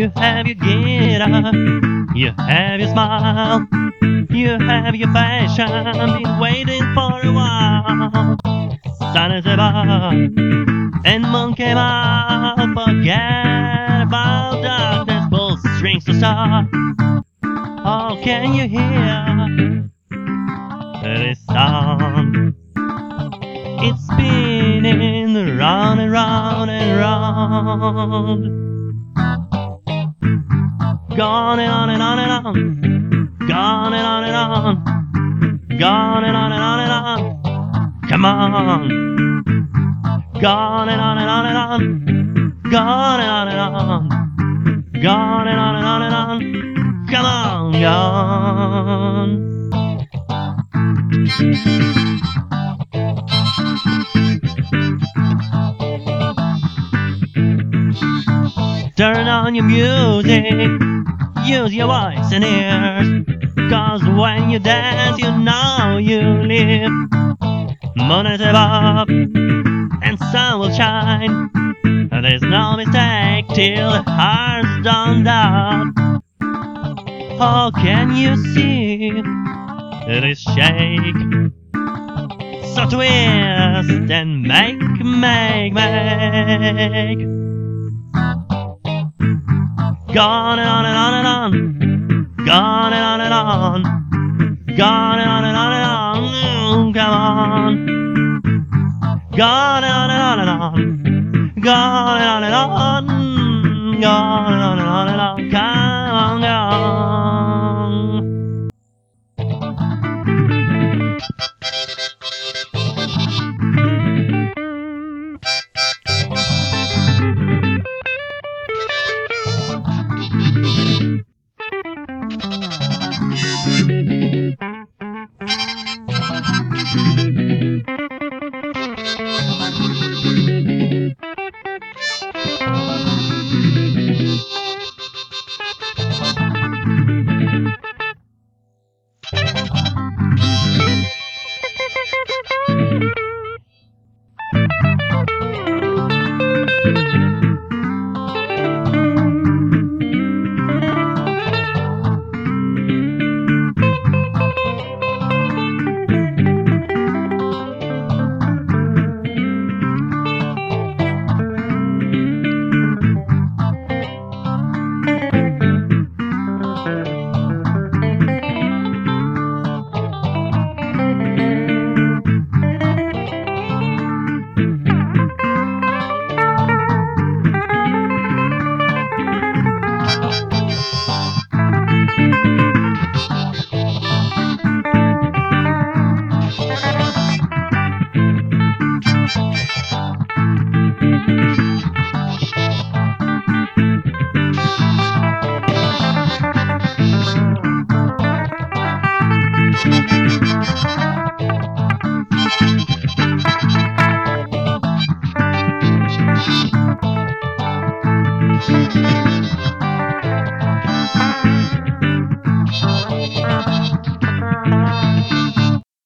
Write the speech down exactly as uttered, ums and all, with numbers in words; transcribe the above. You have your get up, you have your smile, you have your fashion, been waiting for a while. Silence above and monkey mouth, forget about darkness, pull strings to start. Oh, can you hear this sound? It's spinning round and round and round. Gone and on and on and on, gone and on and on, gone and on and on and on. Come on, gone and on and on and on, gone and on and on, gone and on and on and on. Come on, gone. Turn on your music. Use your voice and ears, cause when you dance you know you live. Moon is above and sun will shine, and there's no mistake till hearts don't doubt. Oh, can you see this shake? So twist and make, make, make. Gone and on and on and on, gone and on and on, gone and on and on and on. Come on, gone and on and on and on, gone and on and on, gone and on and on and on. Come on, gone. Bye.